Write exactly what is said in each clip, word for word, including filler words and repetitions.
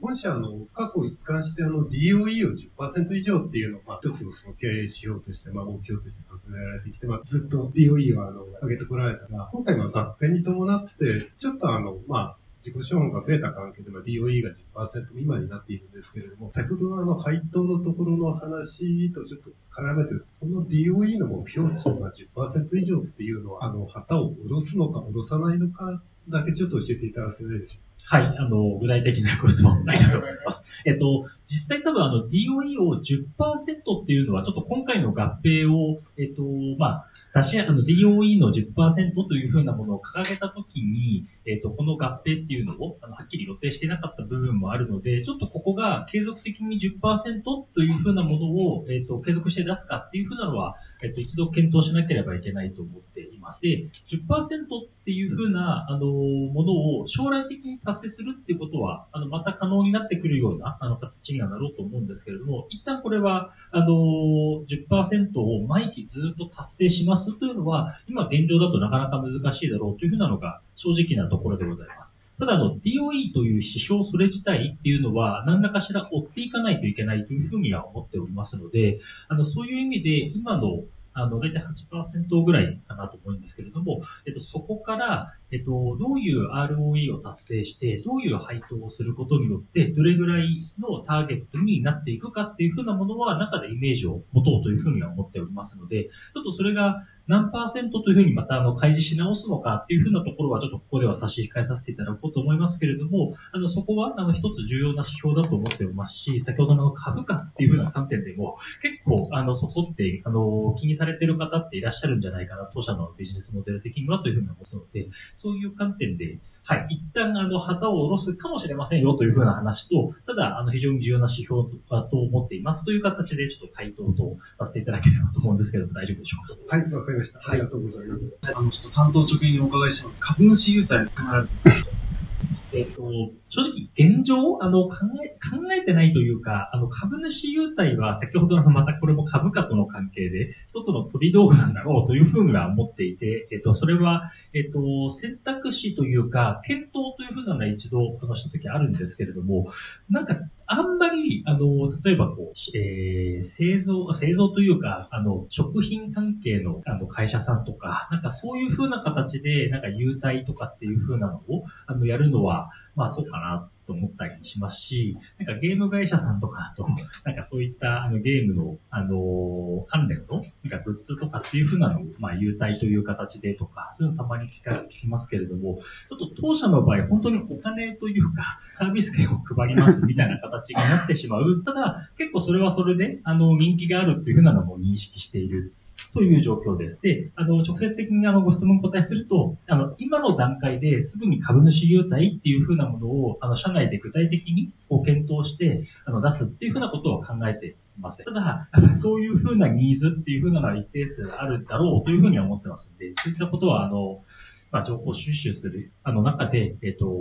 本社の過去一貫してあの ディーオーイー を じゅっパーセント 以上っていうのを、まあ、一つのその経営指標として、まあ、目標として掲げられてきて、まあ、ずっと ディーオーイー はあの上げてこられたが、今回の合併に伴って、ちょっとあの、まあ、自己資本が増えた関係で、まあ、ディーオーイー が じゅっパーセント 未満になっているんですけれども、先ほどのあの配当のところの話とちょっと絡めて、この ディーオーイー の目標値が じゅっパーセント 以上っていうのは、あの、旗を下ろすのか下ろさないのかだけちょっと教えていただけないでしょうか。はい、あの、具体的なご質問ありがとうございます。えっと、実際多分あの ディーオーイー を じゅっパーセント っていうのはちょっと今回の合併を、えっと、まあ、出し、あの ディーオーイー の じゅっパーセント というふうなものを掲げたときに、えっと、この合併っていうのをあのはっきり予定してなかった部分もあるので、ちょっとここが継続的に じゅっパーセント というふうなものを、えっと、継続して出すかっていうふうなのは、えっと、一度検討しなければいけないと思っています。で、じゅっパーセント っていうふうな、あの、ものを将来的に達成するっていうことは、あの、また可能になってくるような、あの、形にはなろうと思うんですけれども、一旦これは、あの、じゅっパーセント を毎期ずっと達成しますというのは、今現状だとなかなか難しいだろうというふうなのが正直なところでございます。ただ、あの、ディーオーイー という指標それ自体っていうのは、何らかしら追っていかないといけないというふうには思っておりますので、あの、そういう意味で、今の、あの、だいたい はちパーセント ぐらいかなと思うんですけれども、えっと、そこから、えっと、どういう アールオーイー を達成して、どういう配当をすることによって、どれぐらいのターゲットになっていくかっていうふうなものは、中でイメージを持とうというふうには思っておりますので、ちょっとそれが何パーセントというふうにまた、あの、開示し直すのかっていうふうなところは、ちょっとここでは差し控えさせていただこうと思いますけれども、あの、そこは、あの、一つ重要な指標だと思っておりますし、先ほどの株価っていうふうな観点でも、結構、あの、そこって、あの、気にされされてる方っていらっしゃるんじゃないかな、当社のビジネスモデル的にはというふうに思うので、そういう観点で、はい、一旦、あの、旗を下ろすかもしれませんよというふうな話と、ただ、あの、非常に重要な指標だと思っていますという形で、ちょっと回答とさせていただければと思うんですけれども、大丈夫でしょうか。はい、わかりました。ありがとうございます。はい、あの、ちょっと担当直入にお伺いします。株主優待に迫られています。えっと、正直、現状、あの、考え、考えてないというか、あの、株主優待は、先ほどのまたこれも株価との関係で、一つの飛び道具なんだろうというふうには思っていて、えっと、それは、えっと、選択肢というか、検討というふうなのは一度、話したときあるんですけれども、なんか、あんまり、あの、例えばこう、えー、製造、製造というか、あの、食品関係の、あの、会社さんとか、なんかそういう風な形で、なんか優待とかっていう風なのを、あの、やるのは、まあそうかなと思ったりしますし、なんかゲーム会社さんとかと、なんかそういったあのゲームの、あの、関連の、なんかグッズとかっていう風なのを、まあ優待という形でとか、そういうのたまに聞か、聞きますけれども、ちょっと当社の場合、本当にお金というか、サービス券を配りますみたいな形になってしまう。ただ、結構それはそれで、あの、人気があるっていう風なのも認識している。という状況です。で、あの、直接的にあの、ご質問お答えすると、あの、今の段階ですぐに株主優待っていうふうなものを、あの、社内で具体的にこう検討して、あの、出すっていうふうなことを考えていません。ただ、そういうふうなニーズっていうふうなのは一定数あるだろうというふうには思ってますんで、そういったことは、あの、まあ、情報収集する、あの、中で、えっと、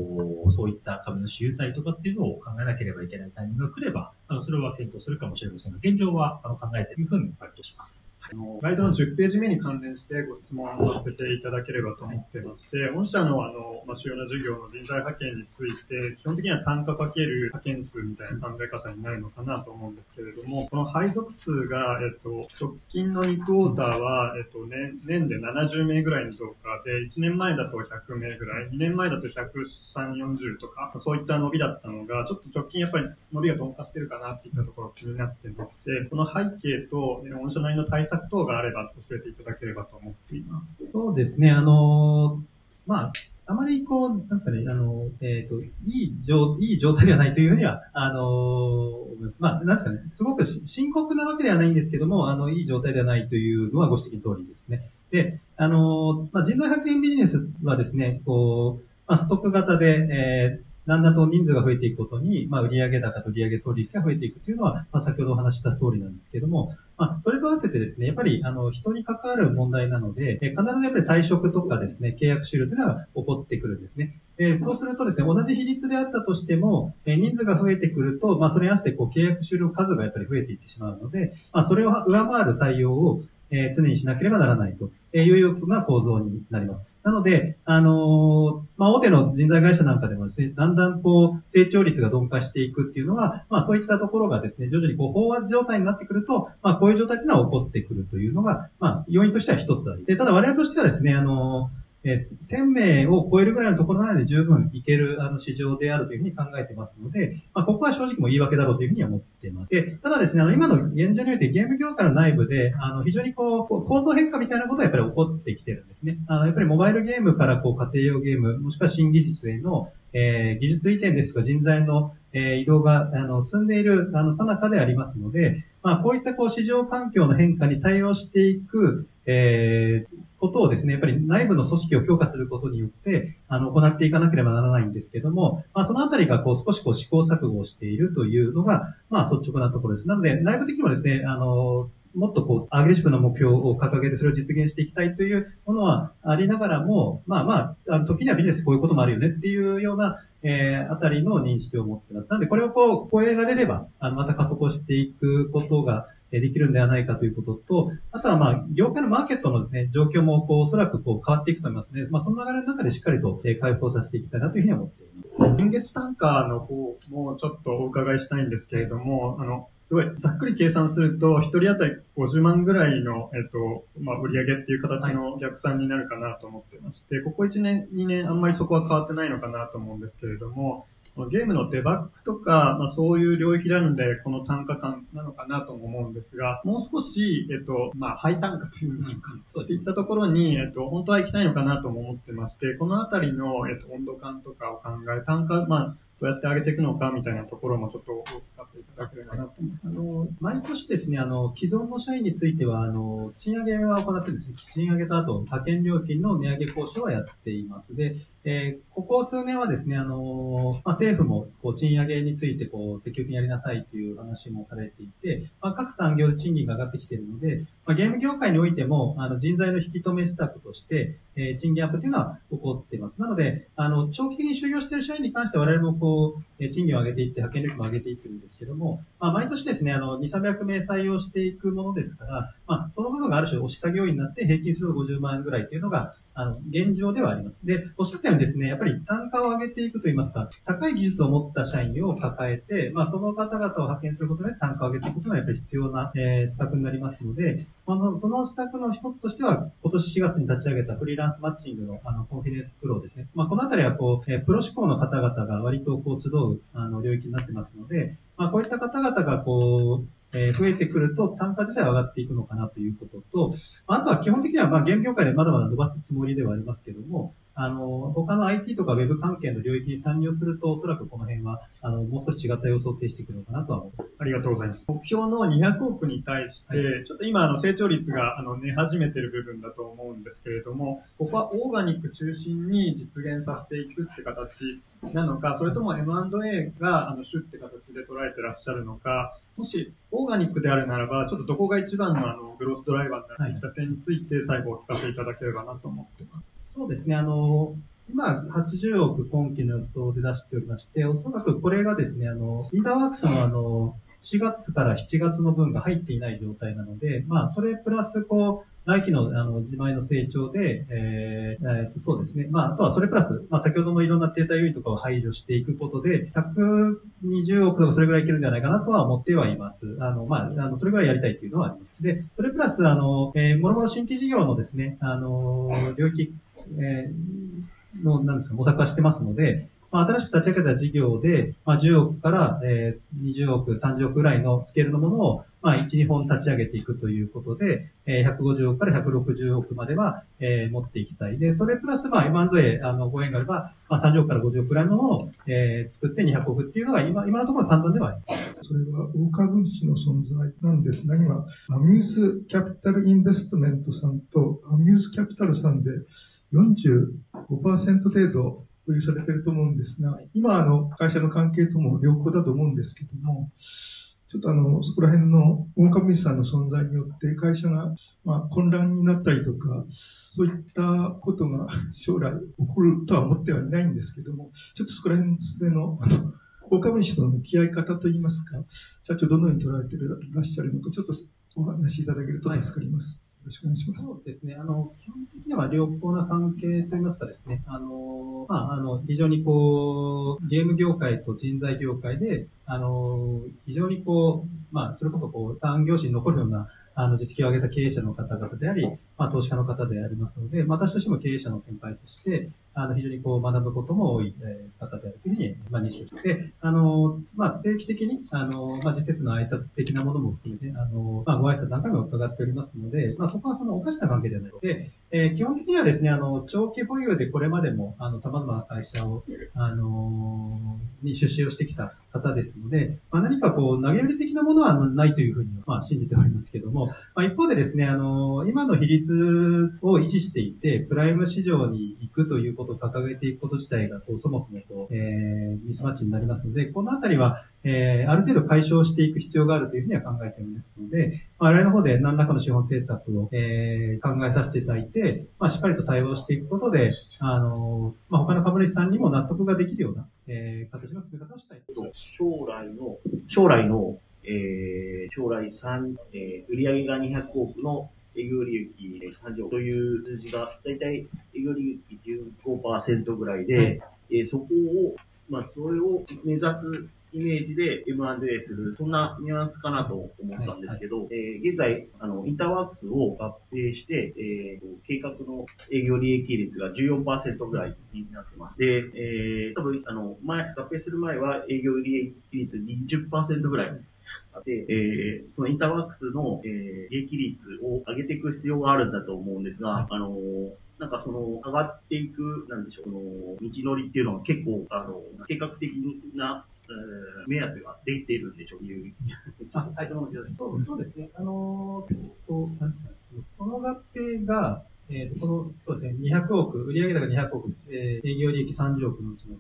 そういった株主優待とかっていうのを考えなければいけないタイミングが来れば、あの、それは検討するかもしれませんが、現状は、あの、考えているふうに回答します。あの、ガイドのじゅっページめに関連してご質問させていただければと思ってまして、本社のあの、まあ、主要な事業の人材派遣について、基本的には単価×派遣数みたいな考え方になるのかなと思うんですけれども、この配属数が、えっと、直近のにクォーターは、えっと、年、年でななじゅうめいぐらいの増加で、いちねんまえだとひゃくめいぐらい、にねんまえだとひゃくさんじゅう、よんじゅうとか、そういった伸びだったのが、ちょっと直近やっぱり伸びが鈍化してるかなっていったところが気になってまして、この背景と、本社内の対策等があれば教えていただければと思っています。そうですね。あのー、まあ、あまりこう、なんですかね、あの、えっ、ー、と、いい状、いい状態ではないというふうには、あの、まあ、なんですかね、すごく深刻なわけではないんですけども、あの、いい状態ではないというのはご指摘の通りですね。で、あの、まあ、人材派遣ビジネスはですね、こう、まあ、ストック型で、えーだんだんと人数が増えていくことに、まあ、売上高と売上総利益が増えていくというのは、まあ、先ほどお話した通りなんですけども、まあ、それと合わせてですね、やっぱり、あの、人に関わる問題なので、必ずやっぱり退職とかですね、契約終了というのが起こってくるんですね。え、そうするとですね、同じ比率であったとしても、え、人数が増えてくると、まあ、それに合わせて、こう、契約終了数がやっぱり増えていってしまうので、まあ、それを上回る採用を、えー、常にしなければならないというような構造になります。なので、あのー、まあ、大手の人材会社なんかでもですね、だんだんこう、成長率が鈍化していくっていうのは、まあ、そういったところがですね、徐々にこう、飽和状態になってくると、まあ、こういう状態っていうのは起こってくるというのが、まあ、要因としては一つあり。で、ただ我々としてはですね、あのー、えー、せんめいを超えるぐらいのところなので十分いけるあの市場であるというふうに考えてますので、まあ、ここは正直も言い訳だろうというふうには思っています。で、ただですね、あの今の現状においてゲーム業界の内部で、あの非常にこう構造変化みたいなことがやっぱり起こってきてるんですね。あのやっぱりモバイルゲームからこう家庭用ゲーム、もしくは新技術への、えー、技術移転ですとか人材の、えー、移動があの進んでいるあの最中でありますので、まあこういったこう市場環境の変化に対応していく。えー、ことをですね、やっぱり内部の組織を強化することによって、あの、行っていかなければならないんですけども、まあ、そのあたりが、こう、少しこう、試行錯誤をしているというのが、まあ、率直なところです。なので、内部的にもですね、あの、もっとこう、アグレッシブな目標を掲げて、それを実現していきたいというものはありながらも、まあまあ、あの時にはビジネスこういうこともあるよねっていうような、えー、あたりの認識を持っています。なので、これをこう、超えられれば、あの、また加速をしていくことが、できるんではないかということと、あとはまあ、業界のマーケットのですね、状況もこう、おそらくこう変わっていくと思いますね。まあ、その流れの中でしっかりと開放させていきたいなというふうに思っています。年月単価の方もちょっとお伺いしたいんですけれども、あの、すごいざっくり計算すると、ひとり当たりごじゅうまんぐらいの、えっと、まあ、売り上げっていう形の逆算になるかなと思っていまして、ここいちねん、にねんあんまりそこは変わってないのかなと思うんですけれども、ゲームのデバッグとか、まあ、そういう領域なので、この単価感なのかなと思うんですが、もう少し、えっと、まあ、ハイ単価というんでしょうか、そういったところに、えっと、本当は行きたいのかなとも思ってまして、このあたりの、えっと、温度感とかを考え、単価、まあ、どうやって上げていくのかみたいなところもちょっとお聞かせいただければなと思います。あの、毎年ですね、あの、既存の社員については、あの、賃上げは行ってるんですね。賃上げとあと、派遣料金の値上げ交渉はやっています。で、えー、ここ数年はですね、あの、まあ、政府も、こう、賃上げについて、こう、積極的にやりなさいという話もされていて、まあ、各産業で賃金が上がってきているので、まあ、ゲーム業界においても、あの、人材の引き止め施策として、えー、賃金アップというのは起こっています。なので、あの、長期的に就業している社員に関しては我々も、こう、賃金を上げていって、派遣力も上げていってるんですけども、まあ、毎年ですね、あの、に、さんびゃくめい採用していくものですから、まあ、その部分がある種、押し作業員になって平均するとごじゅうまんえんぐらいというのが、あの、現状ではあります。で、おっしゃったようにですね、やっぱり単価を上げていくといいますか、高い技術を持った社員を抱えて、まあ、その方々を派遣することで単価を上げていくことがやっぱり必要な、えー、施策になりますので、あの、その施策の一つとしては、今年しがつに立ち上げたフリーランスマッチングの、あの、コンフィデンスプロですね。まあ、このあたりはこう、えー、プロ志向の方々が割とこう、集う、あの、領域になってますので、まあ、こういった方々がこう、え増えてくると単価自体は上がっていくのかなということと、あとは基本的にはまあゲーム業界でまだまだ伸ばすつもりではありますけども、あの、他の アイティー とか Web 関係の領域に参入すると、おそらくこの辺は、あの、もう少し違った予想を呈してくるのかなとは思います。ありがとうございます。目標のにひゃくおくに対して、はい、ちょっと今、あの、成長率が、あの、寝始めてる部分だと思うんですけれども、ここはオーガニック中心に実現させていくって形なのか、それとも エムアンドエー が、あの、主って形で捉えてらっしゃるのか、もし、オーガニックであるならば、ちょっとどこが一番の、あの、グロースドライバーになってきた点について、最後お聞かせいただければなと思ってます。はい、そうですね、あの、今、はちじゅうおく今期の予想で出しておりまして、おそらくこれがですね、あの、インターワークスのあの、しがつからしちがつの分が入っていない状態なので、まあ、それプラス、こう、来期の、あの、自前の成長で、えーえー、そうですね。まあ、あとはそれプラス、まあ、先ほどのいろんな停滞要因とかを排除していくことで、ひゃくにじゅうおくとかそれぐらいいけるんじゃないかなとは思ってはいます。あの、まあ、あの、それぐらいやりたいっていうのはあります。で、それプラス、あの、えー、もろもろ新規事業のですね、あの、領域、えー、の、なんですか、模索はしてますので、まあ、新しく立ち上げた事業で、まあ、じゅうおくから、えー、にじゅうおく、さんじゅうおくぐらいのスケールのものを、まあ、いち、にほん立ち上げていくということで、えー、ひゃくごじゅうおくからひゃくろくじゅうおくまでは、えー、持っていきたい。で、それプラス、まあ、エムアンドエー、あの、ご縁があれば、まあ、さんじゅうおくからごじゅうおくくらいのものを、えー、作ってにひゃくおくっていうのが、今、今のところさんばんではあります。それは、大川軍師の存在なんですが、今、アミューズキャピタルインベストメントさんと、アミューズキャピタルさんで、よんじゅうごパーセント 程度、保有されてると思うんですが、今、あの、会社の関係とも良好だと思うんですけども、ちょっとあの、そこら辺の大株主さんの存在によって会社が、まあ、混乱になったりとか、そういったことが将来起こるとは思ってはいないんですけども、ちょっとそこら辺の、あの、大株主との向き合い方といいますか、社長どのように捉えていらっしゃるのか、ちょっとお話しいただけると助かります。はいろしくお願いします。そうですね。あの、基本的には良好な関係といいますかですね、あの、まあ、あの、非常にこう、ゲーム業界と人材業界で、あの、非常にこう、まあ、それこそこう、産業史に残るような、あの、実績を上げた経営者の方々であり、まあ、投資家の方でありますので、私としても経営者の先輩として、あの、非常にこう、学ぶことも多い方であるというふうに、まあ、認識して、あの、まあ、定期的に、あの、まあ、実説の挨拶的なものも含めて、あの、まあ、ご挨拶何回も伺っておりますので、まあ、そこはそのおかしな関係ではないので、えー、基本的にはですね、あの、長期保有でこれまでも、あの、様々な会社を、あの、に出資をしてきた方ですので、まあ、何かこう、投げ売り的なものはないというふうに、まあ、信じておりますけども、まあ、一方でですね、あの、今の比率を維持していて、プライム市場に行くということを掲げていくこと自体が、こう、そもそもこう、えー、ミスマッチになりますので、このあたりは、えー、ある程度解消していく必要があるというふうには考えておりますので、まあ、我々の方で何らかの資本政策を、えー、考えさせていただいて、まあ、しっかりと対応していくことで、あの、まあ、他の株主さんにも納得ができるような、えー、形の進め方をしたい。将来の、将来の、えー、将来さん、えー、売上がにひゃくおくの営業利益さんじゅうおくという数字が、だいたい営業利益 じゅうごパーセント ぐらいで、えー、そこを、まあ、それを目指すイメージで エムアンドエー する、そんなニュアンスかなと思ったんですけど、はいはい、えー、現在、あの、インターワークスを合併して、えー、計画の営業利益率が じゅうよんパーセント ぐらいになってます。で、えー、多分、あの、前、合併する前は営業利益率 にじゅっパーセント ぐらい。で、えー、そのインターワークスの、えー、利益率を上げていく必要があるんだと思うんですが、あのー、なんかその、上がっていく、なんでしょう、この、道のりっていうのは結構、あの、計画的な、えー、目安ができているんでしょう、いう。あ、はい、そう、そうですね。あのー、この合併が、えー、この、そうですね、にひゃくおく、売上高にひゃくおく、えー、営業利益さんじゅうおくのうちの、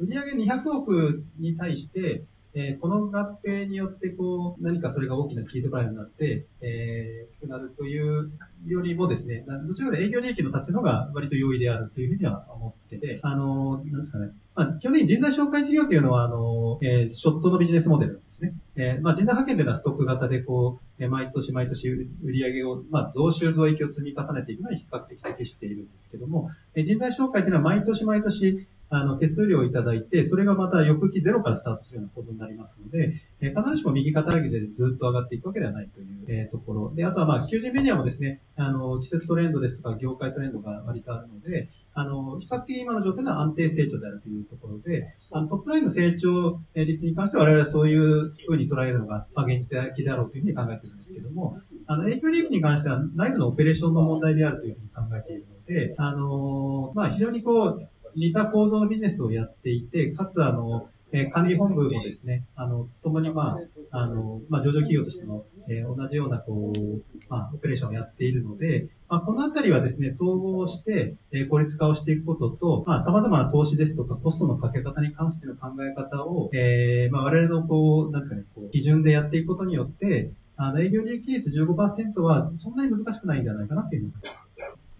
売上にひゃくおくに対して、えー、この合併によって、こう、何かそれが大きなキートライになって、えー、なるというよりもですね、どちらかで営業利益の達成の方が割と容易であるというふうには思ってて、あの、なんですかね。まあ、基本的に人材紹介事業というのは、あの、えー、ショットのビジネスモデルなんですね。えー、まあ、人材派遣というのはストック型で、こう、えー、毎年毎年売り上げを、まあ、増収増益を積み重ねていくのに比較的適しているんですけども、えー、人材紹介というのは毎年毎年、あの、手数料をいただいて、それがまた翌期ゼロからスタートするようなことになりますので、えー、必ずしも右肩上げでずっと上がっていくわけではないという、えー、ところ。で、あとはまあ、求人メディアもですね、あの、季節トレンドですとか、業界トレンドが割とあるので、あの、比較的今の状態では安定成長であるというところで、あのトップラインの成長率に関しては我々はそういうふうに捉えるのが、まあ、現実的だろうというふうに考えているんですけども、あの、営業利益に関しては内部のオペレーションの問題であるというふうに考えているので、あの、まあ、非常にこう、似た構造のビジネスをやっていて、かつあの、えー、管理本部もですね、あの、共にまあ、あの、まあ、上場企業としての、えー、同じようなこう、まあ、オペレーションをやっているので、まあ、このあたりはですね、統合して、えー、効率化をしていくことと、まあ、様々な投資ですとか、コストのかけ方に関しての考え方を、えー、まあ、我々のこう、なんですかね、こう、基準でやっていくことによって、あの、営業利益率 じゅうごパーセント はそんなに難しくないんじゃないかなというふうに思います。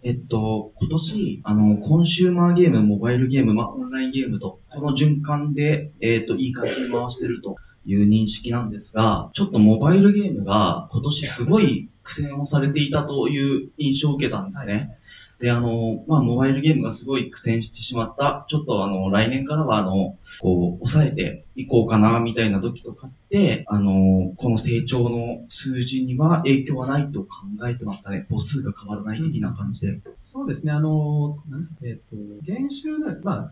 えっと、今年、あの、コンシューマーゲーム、モバイルゲーム、まあ、オンラインゲームと、この循環で、えっと、いい感じに回してるという認識なんですが、ちょっとモバイルゲームが今年すごい苦戦をされていたという印象を受けたんですね。はい、で、あの、まあ、モバイルゲームがすごい苦戦してしまった。ちょっとあの、来年からはあの、こう、抑えていこうかな、みたいな時とかって、あの、この成長の数字には影響はないと考えてますかね。母数が変わらない的な感じで。うん、そうですね、あの、なんですか、えっと、減収の、まあ、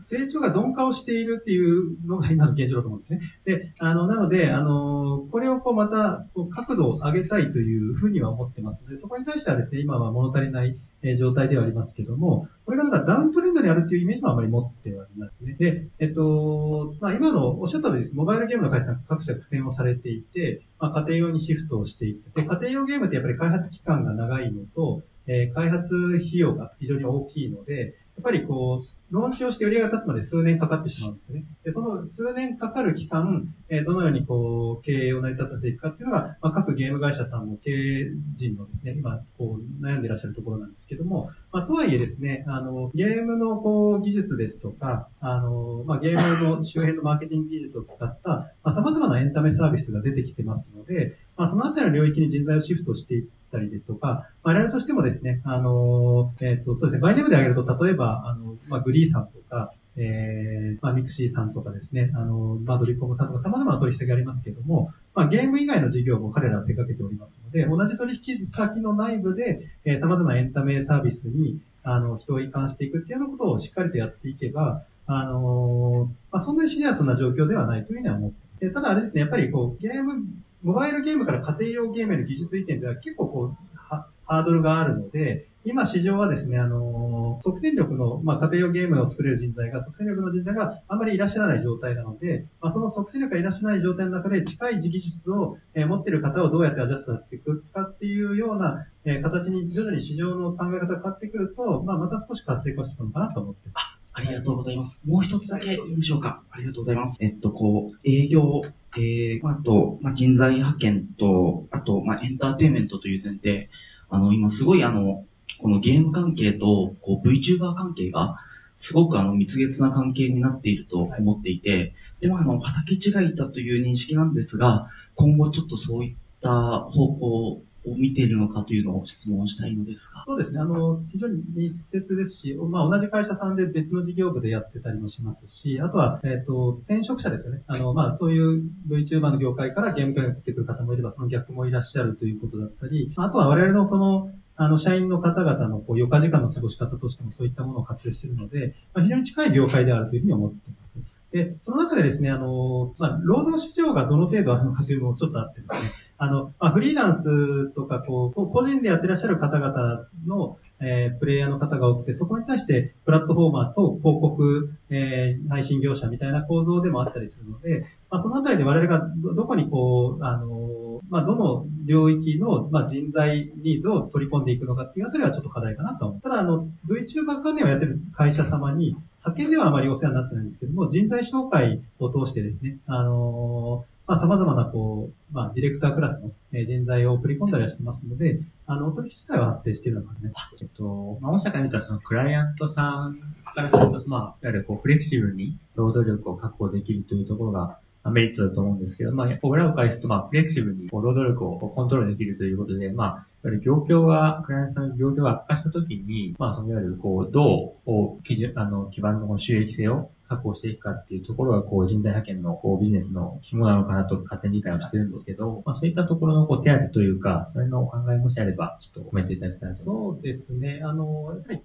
成長が鈍化をしているっていうのが今の現状だと思うんですね。で、あの、なので、あの、これをこう、また、角度を上げたいというふうには思ってますので、そこに対してはですね、今は物足りない、状態ではありますけども、これがなんかダウントレンドにあるというイメージもあまり持ってはいますね。で、えっと、まあ、今のおっしゃった通りです。モバイルゲームの会社さん各社苦戦をされていて、まあ、家庭用にシフトをしていって、で、家庭用ゲームってやっぱり開発期間が長いのと、えー、開発費用が非常に大きいので、やっぱりこう、ローンチをして売り上げが立つまで数年かかってしまうんですよね。で、その数年かかる期間、えー、どのようにこう、経営を成り立たせていくかっていうのが、まあ、各ゲーム会社さんも経営陣のですね、今、こう、悩んでいらっしゃるところなんですけども、まあ、とはいえですね、あの、ゲームのこう、技術ですとか、あの、まあ、ゲームの周辺のマーケティング技術を使った、まあ、様々なエンタメサービスが出てきてますので、まあ、そのあたりの領域に人材をシフトしていって、ったりですとか、我々としてもですね、あの、えっと、そうですね、バイネームで挙げると、例えば、あの、まあ、グリーさんとか、えー、まあ、ミクシーさんとかですね、あの、まあ、ドリコムさんとか様々な取引先がありますけれども、まあ、ゲーム以外の事業も彼らは手掛けておりますので、同じ取引先の内部で、えー、様々なエンタメサービスに、あの、人を移管していくっていうようなことをしっかりとやっていけば、あの、まあ、そんなにシリアスな状況ではないというふうには思っています。ただあれですね、やっぱりこう、ゲーム、モバイルゲームから家庭用ゲームへの技術移転では結構こう、ハードルがあるので、今市場はですね、あの、即戦力の、まあ、家庭用ゲームを作れる人材が、即戦力の人材があまりいらっしゃらない状態なので、まあ、その即戦力がいらっしゃらない状態の中で近い技術を、えー、持っている方をどうやってアジャストしていくかっていうような、えー、形に徐々に市場の考え方が変わってくると、まあ、また少し活性化していくのかなと思ってます。あ、ありがとうございます。もう一つだけいいでしょうか。ありがとうございます。えっと、こう、営業、えー、あと、まあ、人材派遣と、あと、まあ、エンターテインメントという点で、あの、今すごいあの、このゲーム関係とこう VTuber 関係がすごくあの密接な関係になっていると思っていて、でもあの畑違いだという認識なんですが、今後ちょっとそういった方向を見ているのかというのを質問したいのですが。そうですね。あの、非常に密接ですし、まあ、同じ会社さんで別の事業部でやってたりもしますし、あとは、えっと、転職者ですよね。あの、まあ、そういう VTuber の業界からゲーム界に移ってくる方もいれば、その逆もいらっしゃるということだったり、あとは我々のその、あの、社員の方々の、こう、余暇時間の過ごし方としてもそういったものを活用しているので、まあ、非常に近い業界であるというふうに思っています。で、その中でですね、あの、まあ、労働市場がどの程度あるのかというのもちょっとあってですね、あの、まあ、フリーランスとか、こう、個人でやってらっしゃる方々の、えー、プレイヤーの方が多くて、そこに対して、プラットフォーマーと広告、えー、配信業者みたいな構造でもあったりするので、まあ、そのあたりで我々がど、どこにこう、あの、まあ、どの領域の、まあ、人材ニーズを取り込んでいくのかっていうあたりはちょっと課題かなと思う。ただ、あの、VTuber 関連をやってる会社様に、派遣ではあまりお世話になってないんですけども、人材紹介を通してですね、あのー、まあ、様々な、こう、まあ、ディレクタークラスの人材を送り込んだりはしてますので、あの、取引自体は発生しているのかね。えっと、まあ、御社から見たら、その、クライアントさんからすると、まあ、いわゆる、こう、フレキシブルに労働力を確保できるというところが、メリットだと思うんですけど、まあ、裏を返すと、まあ、フレキシブルに労働力をコントロールできるということで、まあ、いわゆる状況が、クライアントさんの状況が悪化したときに、まあ、そのいわゆる、こう、どう、基準、あの、基盤の収益性を確保していくかっていうところが、こう、人材派遣の、こう、ビジネスの肝なのかなと勝手に理解をしてるんですけど、まあ、そういったところの、こう、手当というか、それのお考えもしあれば、ちょっとコメントいただきたいと思います。そうですね。あの、はい。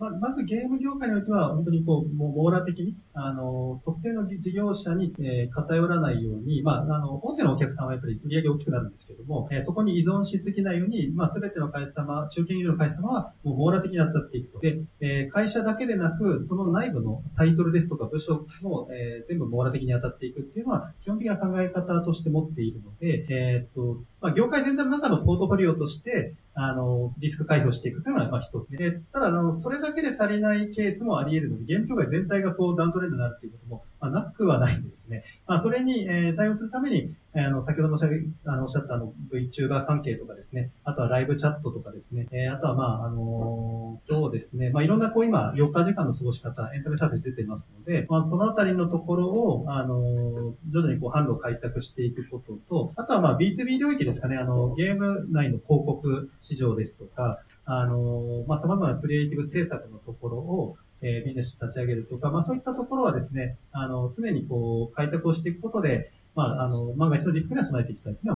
まあ、まずゲーム業界においては、本当にこう、網羅的に、あの、特定の事業者に、えー、偏らないように、まあ、あの、大手のお客様はやっぱり売り上げ大きくなるんですけども、えー、そこに依存しすぎないように、まあ、すべての会社様、中堅以上の会社様は、もう網羅的に当たっていくと。で、えー、会社だけでなく、その内部のタイトルですとか部署も、えー、全部網羅的に当たっていくっていうのは、基本的な考え方として持っているので、えー、っと、まあ、業界全体の中のポートフォリオとして、あの、リスク回避をしていくというのは、まあ、一つで、ね。ただ、あの、それだけで足りないケースもあり得るので、ゲーム業界全体がこう、ダウントレンドになるということも、まあ、なくはないんですね。まあ、それに、えー、対応するために、あの、先ほど申し上げ、あの、おっしゃった、あの、VTuber 関係とかですね、あとはライブチャットとかですね、えー、あとは、まあ、あのー、そうですね、まあ、いろんな、こう、今、余暇時間の過ごし方、エンタメサービス出ていますので、まあ、そのあたりのところを、あのー、徐々にこう、販路を開拓していくことと、あとは、まあ、ビーツービー 領域ですかね、あの、ゲーム内の広告、市場ですとか、あの、まあ、様々なクリエイティブ制作のところを、えー、ビジネス立ち上げるとか、まあ、そういったところはですね、あの、常にこう、開拓をしていくことで、まあ、あの、万が一のリスクには備えていきたいというの